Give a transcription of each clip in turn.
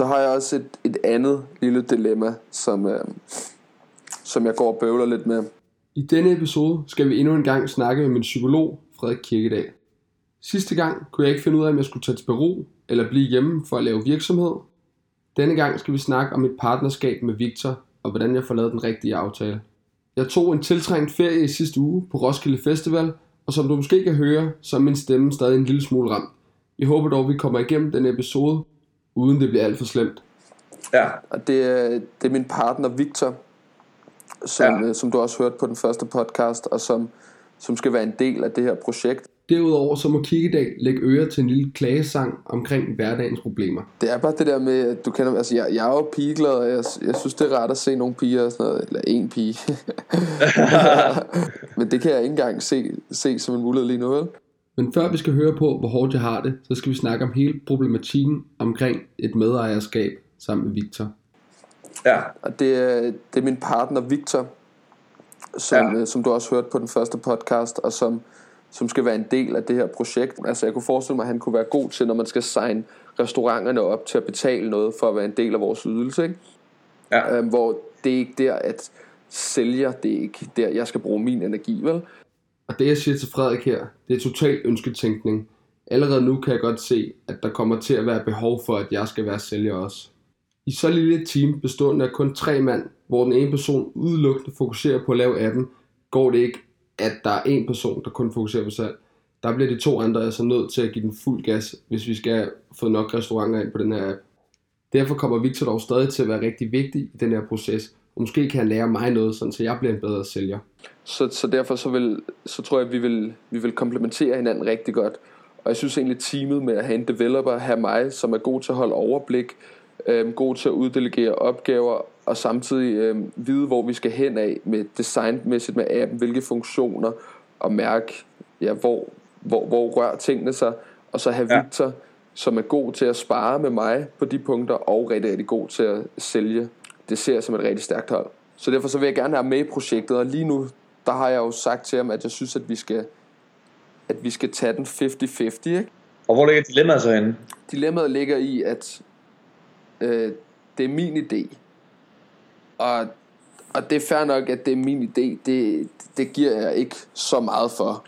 Så har jeg også et andet lille dilemma, som jeg går og bøvler lidt med. I denne episode skal vi endnu en gang snakke med min psykolog, Frederik Kirkedal. Sidste gang kunne jeg ikke finde ud af, om jeg skulle tage til Peru eller blive hjemme for at lave virksomhed. Denne gang skal vi snakke om et partnerskab med Victor og hvordan jeg får lavet den rigtige aftale. Jeg tog en tiltrængt ferie i sidste uge på Roskilde Festival, og som du måske kan høre, så er min stemme stadig en lille smule ramt. Jeg håber dog, vi kommer igennem denne episode, uden det bliver alt for slemt. Ja, og det er min partner Victor, som du også hørte på den første podcast, og som skal være en del af det her projekt. Derudover så må Kirkedal lægge ører til en lille klagesang omkring hverdagens problemer. Det er bare det der med, at du kender, altså jeg er jo pigeglad, og jeg synes det er rart at se nogle piger og sådan noget, eller en pige. Men det kan jeg ikke engang se som en mulighed lige nu, vel? Men før vi skal høre på, hvor hårdt jeg har det, så skal vi snakke om hele problematikken omkring et medejerskab sammen med Victor. Ja, og det er min partner Victor, som du også hørte på den første podcast, og som skal være en del af det her projekt. Altså jeg kunne forestille mig, at han kunne være god til, når man skal signe restauranterne op til at betale noget for at være en del af vores ydelse, ikke? Ja. Hvor det er ikke der, at sælger, det er ikke der, jeg skal bruge min energi, vel? Og det jeg siger til Frederik her, det er total ønsketænkning. Allerede nu kan jeg godt se, at der kommer til at være behov for, at jeg skal være sælger også. I så lille et team bestående af kun 3 mand, hvor den ene person udelukkende fokuserer på at lave appen, går det ikke, at der er en person, der kun fokuserer på salg. Der bliver de 2 andre altså nødt til at give den fuld gas, hvis vi skal få nok restauranter ind på den her app. Derfor kommer Victor dog stadig til at være rigtig vigtig i den her proces, og måske kan han lære mig noget, sådan, så jeg bliver en bedre sælger. Så derfor så tror jeg, at vi vil komplementere hinanden rigtig godt. Og jeg synes egentlig, teamet med at have en developer, have mig, som er god til at holde overblik, god til at uddelegere opgaver, og samtidig vide, hvor vi skal hen af med designmæssigt med appen, hvilke funktioner, og mærke, ja, hvor rører tingene sig, og så have Victor, som er god til at spare med mig på de punkter, og rigtig, rigtig god til at sælge. Det ser jeg som et rigtig stærkt hold. Så derfor så vil jeg gerne have med i projektet, og lige nu, der har jeg jo sagt til ham, at jeg synes, at vi skal tage den 50-50, ikke? Og hvor ligger dilemmaet så henne? Dilemmaet ligger i, at det er min idé. Og det er fair nok, at det er min idé. Det giver jeg ikke så meget for.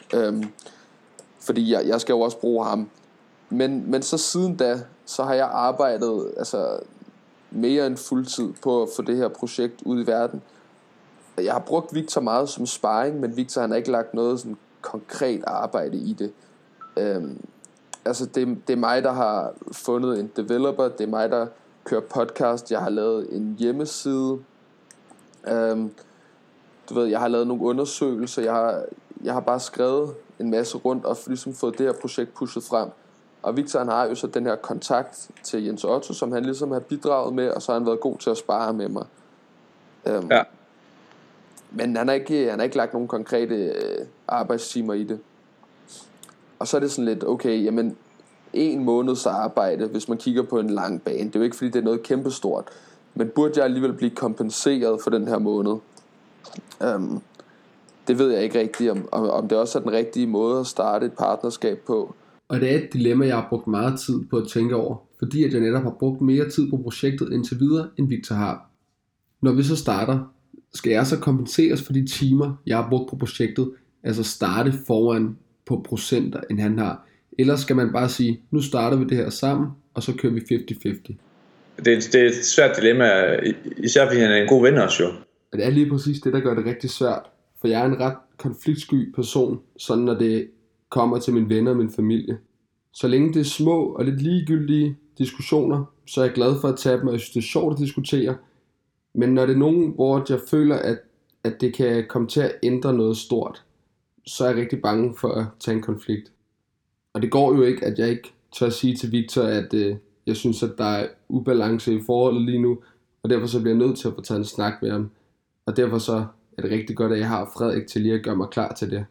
Fordi jeg skal jo også bruge ham. Men så siden da, så har jeg arbejdet mere end fuldtid på at få det her projekt ud i verden. Jeg har brugt Victor meget som sparring, men Victor han har ikke lagt noget sådan konkret arbejde i det. Det er mig, der har fundet en developer. Det er mig, der kører podcast. Jeg har lavet en hjemmeside. Du ved, jeg har lavet nogle undersøgelser. Jeg har bare skrevet en masse rundt og ligesom fået det her projekt pushet frem. Og Victor han har jo så den her kontakt til Jens Otto, som han ligesom har bidraget med, og så har han været god til at spare med mig. Men han har ikke lagt nogen konkrete arbejdstimer i det. Og så er det sådan lidt, okay, jamen, 1 måneds arbejde, hvis man kigger på en lang bane. Det er jo ikke, fordi det er noget kæmpestort. Men burde jeg alligevel blive kompenseret for den her måned? Det ved jeg ikke rigtigt, om det også er den rigtige måde at starte et partnerskab på. Og det er et dilemma, jeg har brugt meget tid på at tænke over, fordi at jeg netop har brugt mere tid på projektet indtil videre, end Victor har. Når vi så starter, skal jeg så kompenseres for de timer, jeg har brugt på projektet, altså starte foran på procenter, end han har. Ellers skal man bare sige, nu starter vi det her sammen, og så kører vi 50-50. Det er et svært dilemma, især fordi han er en god ven også jo. Og det er lige præcis det, der gør det rigtig svært, for jeg er en ret konfliktsky person, sådan når det kommer til mine venner og min familie. Så længe det er små og lidt ligegyldige diskussioner, så er jeg glad for at tage dem, og jeg synes, det er sjovt at diskutere. Men når det er nogen, hvor jeg føler, at det kan komme til at ændre noget stort, så er jeg rigtig bange for at tage en konflikt. Og det går jo ikke, at jeg ikke tør at sige til Victor, at jeg synes, at der er ubalance i forholdet lige nu, og derfor så bliver jeg nødt til at få taget en snak med ham. Og derfor så er det rigtig godt, at jeg har Frederik til lige at gøre mig klar til det.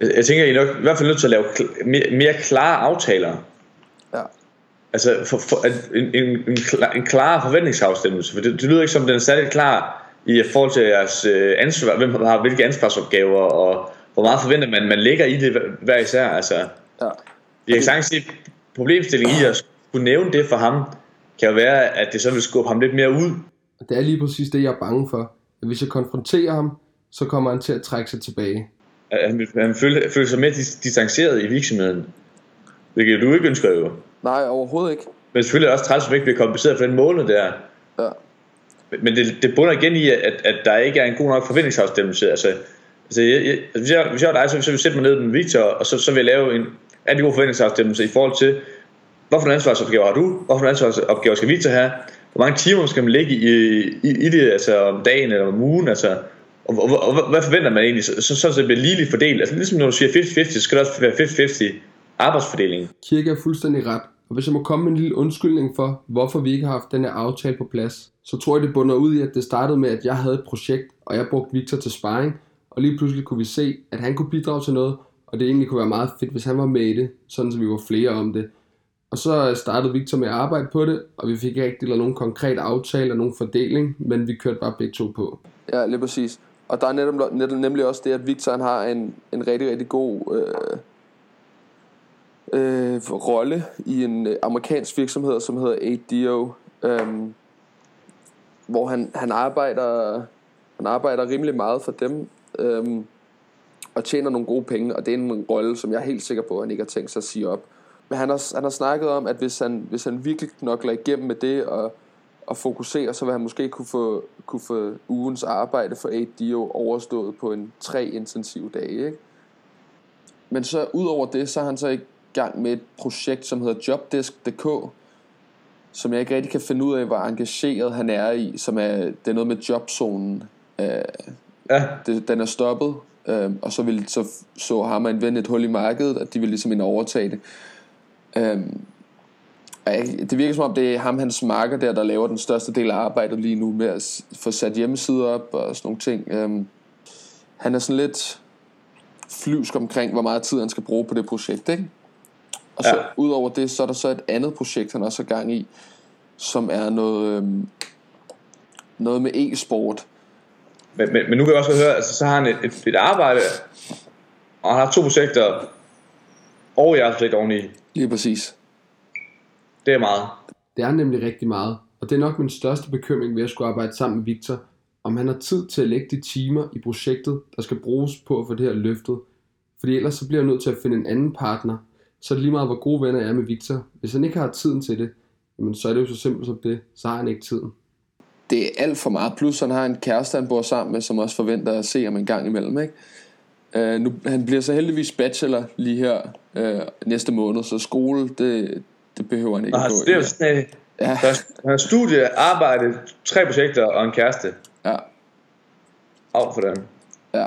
Jeg tænker, I nok i hvert fald nødt til at lave mere klare aftaler. Ja. Altså en klarere forventningsafstemmelse, for det lyder ikke som, den er særligt klar i forhold til jeres ansvar, hvem har hvilke ansvarsopgaver, og hvor meget forventer man lægger i det hver især. Altså, ja. Jeg kan sagtens se problemstillingen i at kunne nævne det for ham, kan jo være, at det så vil skubbe ham lidt mere ud. Det er lige præcis det, jeg er bange for. At hvis jeg konfronterer ham, så kommer han til at trække sig tilbage. Han føler sig mere distanceret i virksomheden. Det kan du ikke ønsker jo. Nej, overhovedet ikke. Men selvfølgelig også træls, at ikke bliver kompenseret for den måned der. Ja. Men det bunder igen i, at der ikke er en god nok forventningsafstemmelse. Altså hvis jeg var dig, så vil jeg sætte mig ned med Victor, og så vil jeg lave en rigtig god forventningsafstemmelse i forhold til, hvorfor en ansvarsopgave har du? Hvorfor en ansvarsopgave skal Victor have? Hvor mange timer skal man ligge i det, altså om dagen eller om ugen? Altså, og hvad forventer man egentlig? Så det bliver ligeligt fordelt. Altså ligesom når du siger 50-50, så skal det også være 50-50 arbejdsfordelingen. Kirke er fuldstændig ret. Og hvis jeg må komme med en lille undskyldning for, hvorfor vi ikke har haft den her aftale på plads, så tror jeg, det bunder ud i, at det startede med, at jeg havde et projekt, og jeg brugte Victor til sparring, og lige pludselig kunne vi se, at han kunne bidrage til noget, og det egentlig kunne være meget fedt, hvis han var med i det, sådan så vi var flere om det. Og så startede Victor med at arbejde på det, og vi fik ikke rigtig nogen konkret aftale og nogen fordeling, men vi kørte bare begge to på. Ja, lige præcis. Og der er nemlig også det, at Victor han har en rigtig, rigtig god... rolle i en amerikansk virksomhed, som hedder 8Diog, hvor han arbejder rimelig meget for dem, og tjener nogle gode penge, og det er en rolle, som jeg er helt sikker på, at han ikke har tænkt sig at sige op. Men han har snakket om, at hvis han virkelig knokler igennem med det og fokuserer, så vil han måske kunne få ugens arbejde for 8Diog overstået på 3 intensive dage, ikke? Men så ud over det, så har han så i gang med et projekt, som hedder jobdesk.dk, som jeg ikke rigtig kan finde ud af, hvor engageret han er i, som er, det er noget med jobzonen. Ja. Den er stoppet, og så har man vendt et hul i markedet, og de vil ligesom overtage det. Det virker som om, det er hans marker der laver den største del af arbejdet lige nu, med at få sat hjemmesider op og sådan nogle ting. Han er sådan lidt... flyvsk omkring, hvor meget tid han skal bruge på det projekt, ikke? Og så ud over det, så er der så et andet projekt, han også er gang i, som er noget med e-sport. Men nu kan jeg også høre, altså, så har han et arbejde, og han har 2 projekter, og jeg har projekt oveni. Lige præcis. Det er meget. Det er nemlig rigtig meget, og det er nok min største bekymring ved at skulle arbejde sammen med Victor, om han har tid til at lægge de timer i projektet, der skal bruges på at få det her løftet. Fordi ellers så bliver han nødt til at finde en anden partner. Så er det lige meget, hvor gode venner jeg er med Victor. Hvis han ikke har tiden til det, jamen så er det jo så simpelt som det. Så har han ikke tiden. Det er alt for meget. Plus han har en kæreste, han bor sammen med, som også forventer at se ham en gang imellem. Ikke? Nu, han bliver så heldigvis bachelor lige her næste måned. Så skole, det behøver han ikke at gå i. Det er jo sådan, ja. Han har studie, arbejde, 3 projekter og en kæreste. Ja. Af for dem. Ja.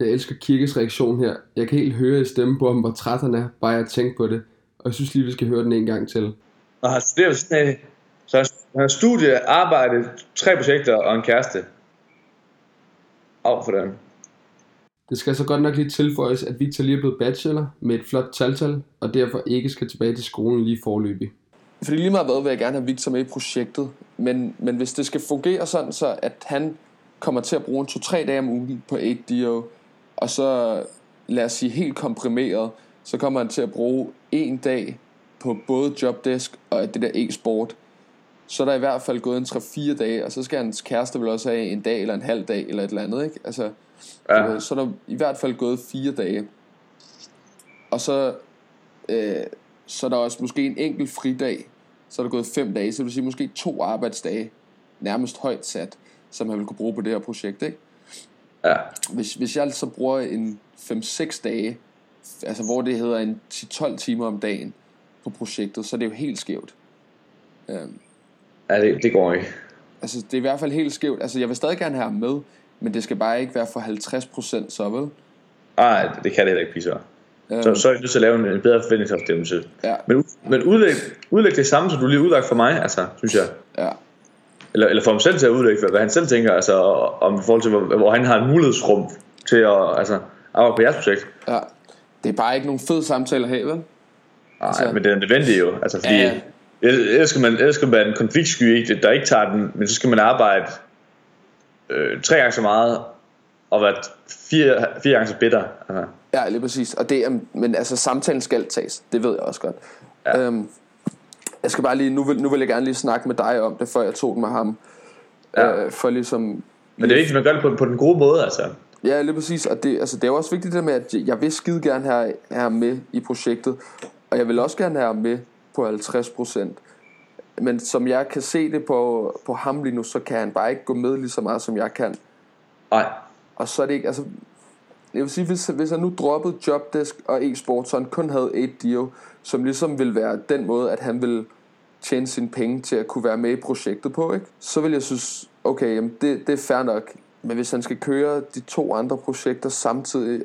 Jeg elsker Kirkes reaktion her. Jeg kan helt høre i stemme på ham, hvor træt han er, bare jeg tænker på det. Og jeg synes lige, vi skal høre den en gang til. Og han studerer sådan. Så han har studie, arbejde, 3 projekter og en kæreste. Af for dem. Det skal så godt nok lige tilføjes, at Victor lige er blevet bachelor med et flot taltal, og derfor ikke skal tilbage til skolen lige foreløbig. Fordi lige meget hvad vil jeg gerne have Victor med i projektet, men hvis det skal fungere sådan, så at han kommer til at bruge 2-3 dage om ugen på 8Diog, og så lad os sige helt komprimeret, så kommer han til at bruge 1 dag på både jobdesk og det der e-sport, så er der i hvert fald gået en 3-4 dage, og så skal hans kæreste vel også have en dag eller en halv dag eller et eller andet, ikke? Altså, ja. Så er der i hvert fald gået 4 dage, og så er der også måske en enkelt fridag, så er der gået 5 dage, så det vil sige måske 2 arbejdsdage, nærmest højt sat, som han vil kunne bruge på det her projekt, ikke? Ja. Hvis jeg altså bruger en 5-6 dage, altså hvor det hedder en 10-12 timer om dagen på projektet, så er det jo helt skævt. Ja, det går ikke. Altså det er i hvert fald helt skævt. Altså jeg vil stadig gerne have ham med, men det skal bare ikke være for 50% så, vel? Nej, det kan det heller ikke blive så. Så er jeg nødt til at lave en bedre forventningsafstemmelse. Ja. Men udlæg det samme, som du lige udlagt for mig, altså, synes jeg. Ja. Eller for ham selv til at udlægge, hvad han selv tænker, altså, om i forhold til, hvor han har en mulighedsrum til at arbejde på jeres projekt. Ja. Det er bare ikke nogen fed samtale at have, vel? Nej, altså, men det er nødvendigt jo. Altså, fordi elsker man en konfliktsky, der ikke tager den, men så skal man arbejde 3 gange så meget, og være 4 gange så bitter. Altså. Ja, lige præcis. Og det, men altså samtalen skal tages. Det ved jeg også godt. Ja. Jeg skal bare lige, nu vil jeg gerne lige snakke med dig om det, før jeg tog den med ham. Ja. For ligesom, men det er vigtigt, at man gør det på den gode måde, altså. Ja, lige præcis. Og det, altså, det er jo også vigtigt det med, at jeg vil skide gerne have ham med i projektet. Og jeg vil også gerne have ham med på 50%. Men som jeg kan se det på ham lige nu, så kan han bare ikke gå med lige så meget, som jeg kan. Nej. Og så er det ikke, altså... Jeg vil sige, hvis han nu droppede Jobdesk og e-sport, så han kun havde 8Diog, som ligesom ville være den måde, at han ville tjene sine penge til at kunne være med i projektet på, ikke? Så vil jeg synes, okay, jamen det er fair nok. Men hvis han skal køre de to andre projekter samtidig,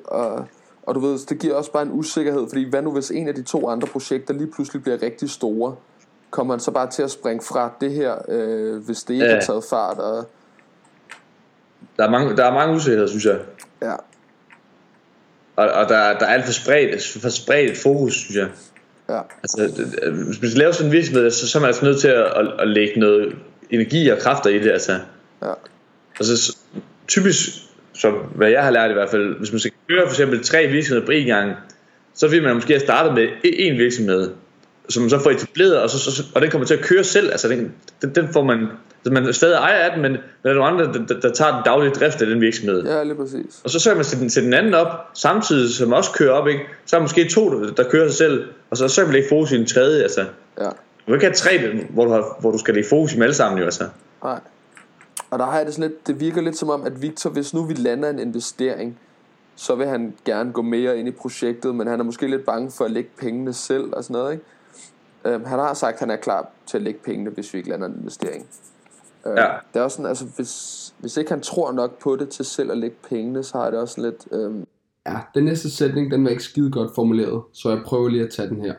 og du ved, det giver også bare en usikkerhed, fordi hvad nu hvis en af de to andre projekter lige pludselig bliver rigtig store? Kommer han så bare til at springe fra det her, hvis det ikke har taget fart? Og... Der er mange usikkerheder, synes jeg. Ja. Og der er alt for spredt fokus, synes jeg. Ja. Altså, hvis man laver sådan en virksomhed, så er man altså nødt til at lægge noget energi og kræfter i det, altså. Ja. Altså, typisk, som hvad jeg har lært i hvert fald, hvis man skal køre for eksempel 3 virksomheder på én gang, så vil man måske have startet med én virksomhed, som man så får etableret, og den kommer til at køre selv. Altså, den får man... Man stadig ejer af den, men der er nogle andre, der tager den daglige drift af den virksomhed. Ja, lige præcis. Og så søger man til den anden op, samtidig som også kører op, ikke? Så er der måske 2, der kører sig selv, og så søger man lægge fokus i den tredje, altså. Ja. Du kan ikke have 3, hvor du skal lægge fokus i dem alle sammen, jo, altså. Nej. Og der har jeg det sådan lidt, det virker lidt som om, at Victor, hvis nu vi lander en investering, så vil han gerne gå mere ind i projektet, men han er måske lidt bange for at lægge pengene selv og sådan noget, ikke? Han har sagt, at han er klar til at lægge pengene, hvis vi ikke lander en investering. Ja. Det er også sådan, altså hvis ikke han tror nok på det til selv at lægge pengene, så har det også sådan lidt Ja, den næste sætning, den var ikke skide godt formuleret, så jeg prøver lige at tage den her.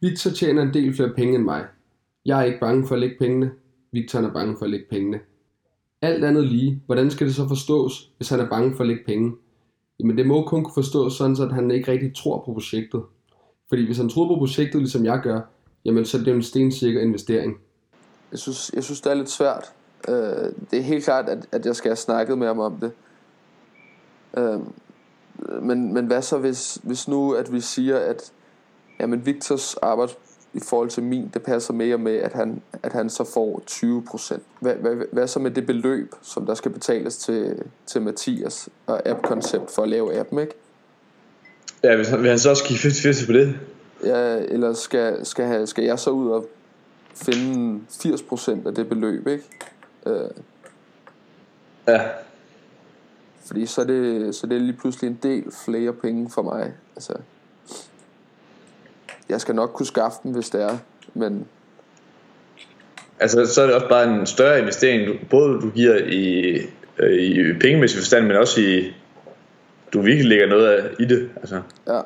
Victor tjener en del flere penge end mig. Jeg er ikke bange for at lægge pengene. Victor er bange for at lægge pengene. Alt andet lige, hvordan skal det så forstås, hvis han er bange for at lægge penge? Jamen det må kun kunne forstås sådan, så at han ikke rigtig tror på projektet. Fordi hvis han tror på projektet, ligesom jeg gør, jamen så bliver det en stensikker investering. Jeg synes, det er lidt svært. Det er helt klart, at jeg skal have snakket med ham om det. Men hvad så, hvis nu at vi siger, at jamen, Victors arbejde i forhold til min, det passer mere med, at han så får 20%. Hvad så med det beløb, som der skal betales til Mathias og app-koncept for at lave appen, ikke? Ja, vil han så også give 50-50 på det? Ja, eller skal jeg så ud og finde 80% af det beløb, ikke? Ja. Fordi så er det lige pludselig en del flere penge for mig. Altså, jeg skal nok kunne skaffe dem, hvis det er, men... Altså, så er det også bare en større investering, både du giver i pengemæssig forstand, men også i... Du virkelig lægger noget i det, altså. Ja.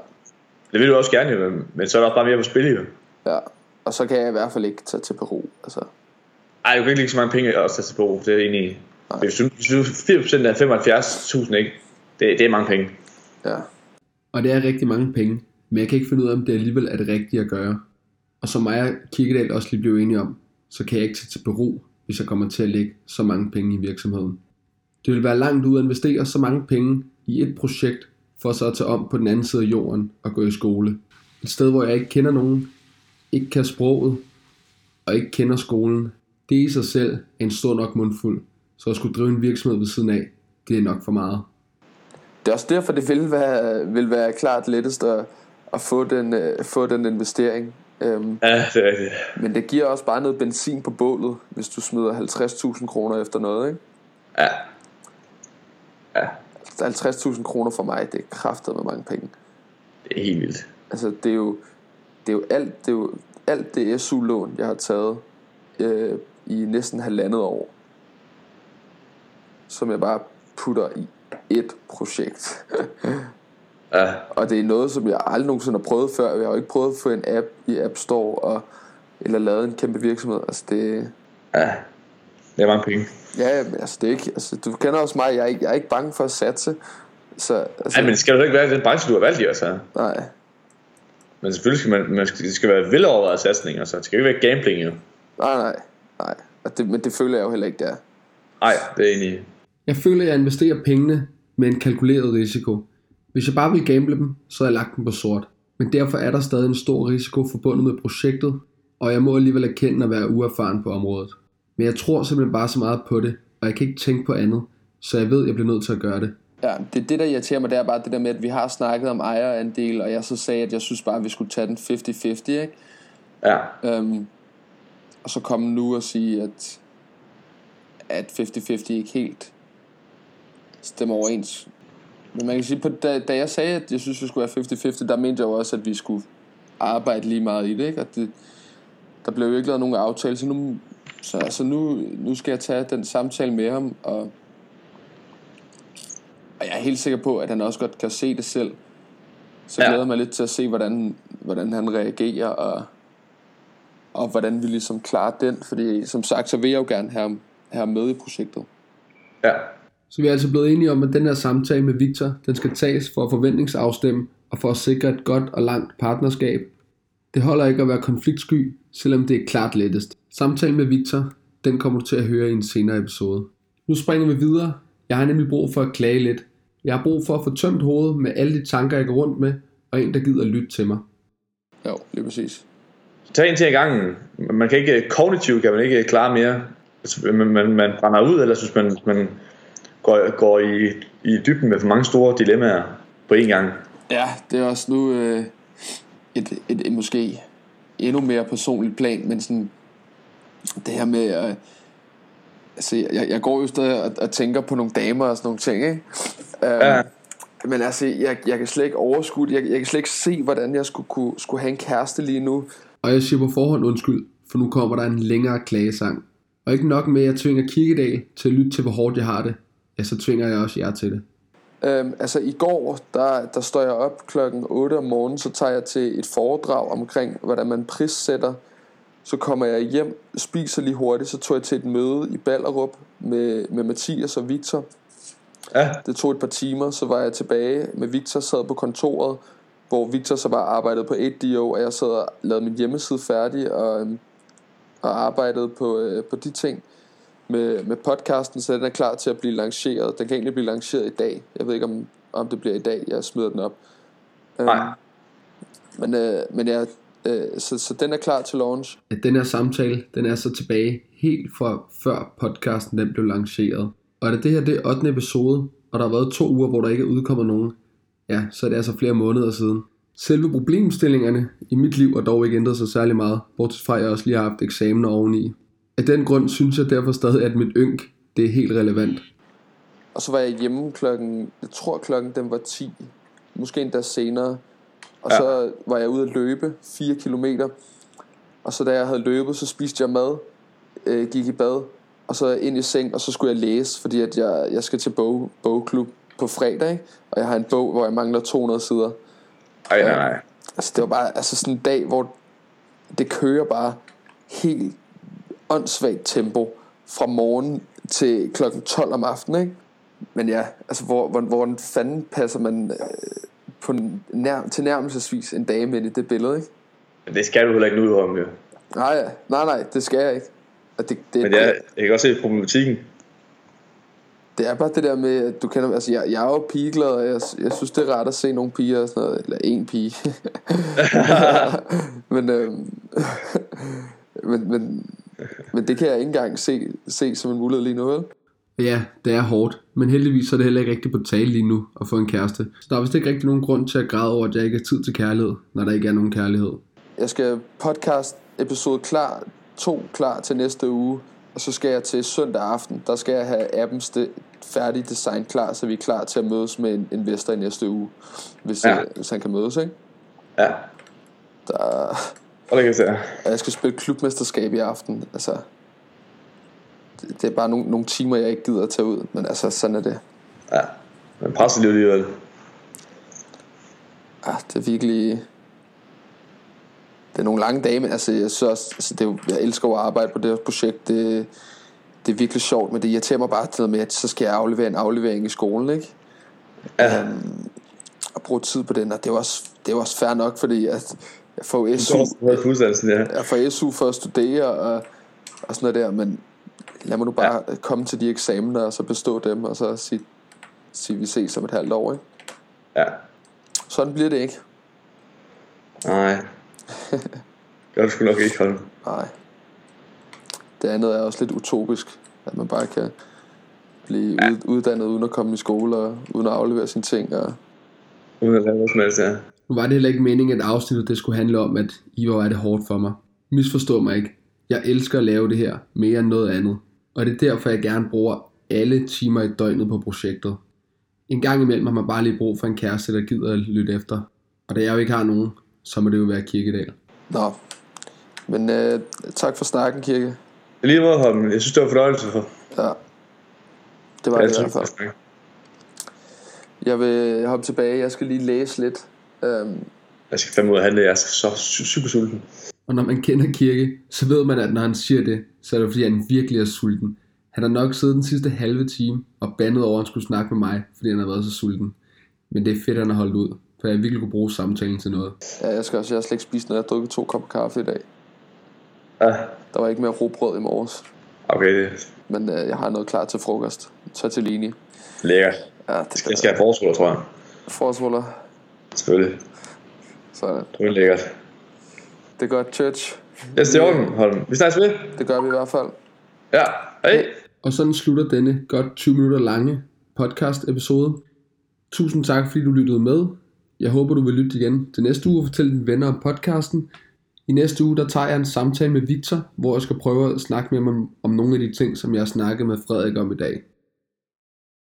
Det vil du også gerne, men så er der også bare mere på spil, jo. Ja. Og så kan jeg i hvert fald ikke tage til Peru, altså. Ej, du kan ikke lægge så mange penge også tage til Peru, det er jeg enig i. Hvis du 4% af 75.000, ikke? Det er mange penge. Ja. Og det er rigtig mange penge, men jeg kan ikke finde ud af, om det alligevel er det rigtige at gøre. Og som mig og Kirkedal også lige blev enige om, så kan jeg ikke tage til Peru, hvis jeg kommer til at lægge så mange penge i virksomheden. Det vil være langt ud at investere så mange penge i et projekt, for så at tage om på den anden side af jorden og gå i skole. Et sted, hvor jeg ikke kender nogen, ikke kan sproget og ikke kender skolen, det i sig selv er en stor nok mundfuld. Så at skulle drive en virksomhed ved siden af, det er nok for meget. Det er også derfor, det vil være klart lettest at få den investering. Ja, det er rigtigt. Men det giver også bare noget benzin på bålet, hvis du smider 50.000 kroner efter noget, ikke? Ja. Ja. 50.000 kroner for mig, det er kraftet med mange penge. Det er helt vildt. Altså, det er jo alt det SU-lån, jeg har taget i næsten halvandet år, som jeg bare putter i et projekt. Ja. Og det er noget, som jeg aldrig nogensinde har prøvet før. Jeg har jo ikke prøvet at få en app i App Store eller lavet en kæmpe virksomhed. Altså det... Ja, det er mange penge. Ja, altså det er ikke... Altså, du kender også mig, jeg er ikke bange for at satse. Så, altså... Nej, men skal du ikke være i den branche, du har valgt i, altså? Nej. Men selvfølgelig skal man skal være velovervejet satsninger, så det skal ikke være gambling, jo. Nej. Men det føler jeg jo heller ikke, det er. Nej, det er egentlig. Jeg føler, at jeg investerer pengene med en kalkuleret risiko. Hvis jeg bare vil gamble dem, så har jeg lagt dem på sort. Men derfor er der stadig en stor risiko forbundet med projektet, og jeg må alligevel erkende at være uerfaren på området. Men jeg tror simpelthen bare så meget på det, og jeg kan ikke tænke på andet, så jeg ved, at jeg bliver nødt til at gøre det. Ja, det er det, der irriterer mig, det er bare det der med, at vi har snakket om ejerandel, og jeg så sagde, at jeg synes bare, at vi skulle tage den 50-50, ikke? Ja. Og så komme nu og sige, at 50-50 ikke helt stemmer overens. Men man kan sige, da jeg sagde, at jeg synes, at vi skulle være 50-50, der mente jeg jo også, at vi skulle arbejde lige meget i det, ikke? Og der blev jo ikke lavet nogen aftale, så nu skal jeg tage den samtale med ham, og jeg er helt sikker på, at han også godt kan se det selv. Så jeg glæder mig lidt til at se, hvordan han reagerer, og hvordan vi ligesom klarer den. Fordi som sagt, så vil jeg jo gerne have ham med i projektet. Ja. Så vi er altså blevet enige om, at den her samtale med Victor, den skal tages for at forventningsafstemme, og for at sikre et godt og langt partnerskab. Det holder ikke at være konfliktsky, selvom det er klart lettest. Samtalen med Victor, den kommer du til at høre i en senere episode. Nu springer vi videre. Jeg har nemlig brug for at klage lidt. Jeg har brug for at få tømt hovedet med alle de tanker, jeg går rundt med, og en, der gider lytte til mig. Jo, lige præcis. Tag en til ad gangen. Man kan ikke, kognitivt kan man ikke klare mere. Man brænder ud, eller synes man går i dybden med for mange store dilemmaer på én gang. Ja, det er også nu et måske endnu mere personligt plan, men sådan det her med at altså, jeg går jo stadig og tænker på nogle damer og sådan nogle ting, ikke? Ja. Men altså, jeg kan slet ikke overskue det. Jeg kan slet ikke se, hvordan jeg skulle have en kæreste lige nu. Og jeg siger på forhånd undskyld, for nu kommer der en længere klagesang. Og ikke nok med, at jeg tvinger Kirkedal til at lytte til, hvor hårdt jeg har det. Ja, så tvinger jeg også jer til det. Altså, i går, der står jeg op klokken 8 om morgenen, så tager jeg til et foredrag omkring, hvordan man prissætter. Så kommer jeg hjem, spiser lige hurtigt, så tog jeg til et møde i Ballerup med Mathias og Victor. Ja. Det tog et par timer, så var jeg tilbage med Victor, sad på kontoret, hvor Victor så bare arbejdede på 8Diog, og jeg sad og lavede min hjemmeside færdig og arbejdede på de ting med podcasten, så den er klar til at blive lanceret. Den kan egentlig blive lanceret i dag. Jeg ved ikke, om det bliver i dag, jeg smider den op. Nej. Men jeg... Så den er klar til launch. At den her samtale, den er så tilbage helt fra før podcasten den blev lanceret. Og da det her det er 8. episode, og der har været 2 uger, hvor der ikke er udkommet nogen, ja, så er det altså flere måneder siden. Selve problemstillingerne i mit liv har dog ikke ændret sig særlig meget, bortset fra jeg også lige har haft eksamen oveni. Af den grund synes jeg derfor stadig, at mit ynk, det er helt relevant. Og så var jeg hjemme klokken den var 10, måske endda senere. Og så var jeg ude at løbe 4 kilometer. Og så da jeg havde løbet, så spiste jeg mad, gik i bad, og så ind i seng, og så skulle jeg læse, fordi at jeg skal til bogklub på fredag, ikke? Og jeg har en bog, hvor jeg mangler 200 sider. Nej. Altså det var bare altså sådan en dag, hvor det kører bare helt åndssvagt tempo fra morgen til klokken 12 om aftenen, ikke? Men ja, altså hvordan fanden passer man... på tilnærmelsesvis en dame i det billede, ikke? Men det skal du heller ikke nu om, jo. Nej, det skal jeg ikke. Og det men jeg kan også se problematikken. Det er bare det der med, at du kender... Altså, jeg er jo pigeglad, og jeg synes, det er rart at se nogle piger og sådan noget. Eller en pige. Men det kan jeg ikke engang se som en mulighed lige nu, vel? Ja, det er hårdt, men heldigvis er det heller ikke rigtigt på tale lige nu at få en kæreste. Så der er vist ikke rigtig nogen grund til at græde over, at jeg ikke har tid til kærlighed, når der ikke er nogen kærlighed. Jeg skal podcast episode klar, 2 klar til næste uge, og så skal jeg til søndag aften. Der skal jeg have appens færdig design klar, så vi er klar til at mødes med en investor i næste uge, hvis han kan mødes, ikke? Ja. Jeg skal spille klubmesterskab i aften, altså... Det er bare nogle timer, jeg ikke gider at tage ud. Men altså, sådan er det. Ja, men presser det jo alligevel. Ah, det er virkelig... Det er nogle lange dage, men altså, jeg elsker at arbejde på det her projekt. Det er virkelig sjovt, men det irriterer mig bare til med, at så skal jeg aflevere en aflevering i skolen, ikke? Ja. Og bruge tid på den, og det er også fair nok, fordi at jeg får SU... Jeg får SU for at studere og sådan noget der, men... Lad mig nu bare komme til de eksamener og så bestå dem og så sige vi ses om et halvt år, ikke? Ja. Sådan bliver det ikke. Nej. Det var det sgu nok ikke for dem. Nej. Det andet er også lidt utopisk, at man bare kan blive uddannet uden at komme i skole og uden at aflevere sine ting og uden at lave noget som helst, ja. Nu var det heller ikke meningen, at afsnittet det skulle handle om, at hvor var det hårdt for mig. Misforstå mig ikke. Jeg elsker at lave det her mere end noget andet. Og det er derfor, jeg gerne bruger alle timer i døgnet på projektet. En gang imellem har man bare lige brug for en kæreste, der gider at lytte efter. Og da jeg jo ikke har nogen, så må det jo være Kirkedal. Nå, men tak for snakken, Kirke. Jeg lige måde, Holmen. Jeg synes, det var fornøjelse for. Ja, det var det i hvert fald. Jeg vil hoppe tilbage. Jeg skal lige læse lidt. Jeg skal fandme ud af handle. Jeg er så super sulten. Og når man kender Kirke, så ved man, at når han siger det, så er det fordi, han virkelig er sulten. Han har nok siddet den sidste halve time og bandet over, at han skulle snakke med mig, fordi han har været så sulten. Men det er fedt, han har holdt ud, for jeg virkelig kunne bruge samtalen til noget. Ja, jeg har slet ikke spist noget. Jeg har drukket 2 kopper kaffe i dag. Ja. Der var ikke mere rugbrød i morges. Okay. Men jeg har noget klar til frokost. Tortellini. Lækkert. Ja, det skal jeg have forsruller, tror jeg. Forsruller. Selvfølgelig. Sådan. Det er lækkert. Det er godt, Church. Jeg stjævner den, Holm. Vi snakkes ved. Det gør vi i hvert fald. Ja, hej. Og sådan slutter denne godt 20 minutter lange podcast episode. Tusind tak, fordi du lyttede med. Jeg håber, du vil lytte igen til næste uge og fortælle dine venner om podcasten. I næste uge, der tager jeg en samtale med Victor, hvor jeg skal prøve at snakke med ham om nogle af de ting, som jeg har snakket med Frederik om i dag.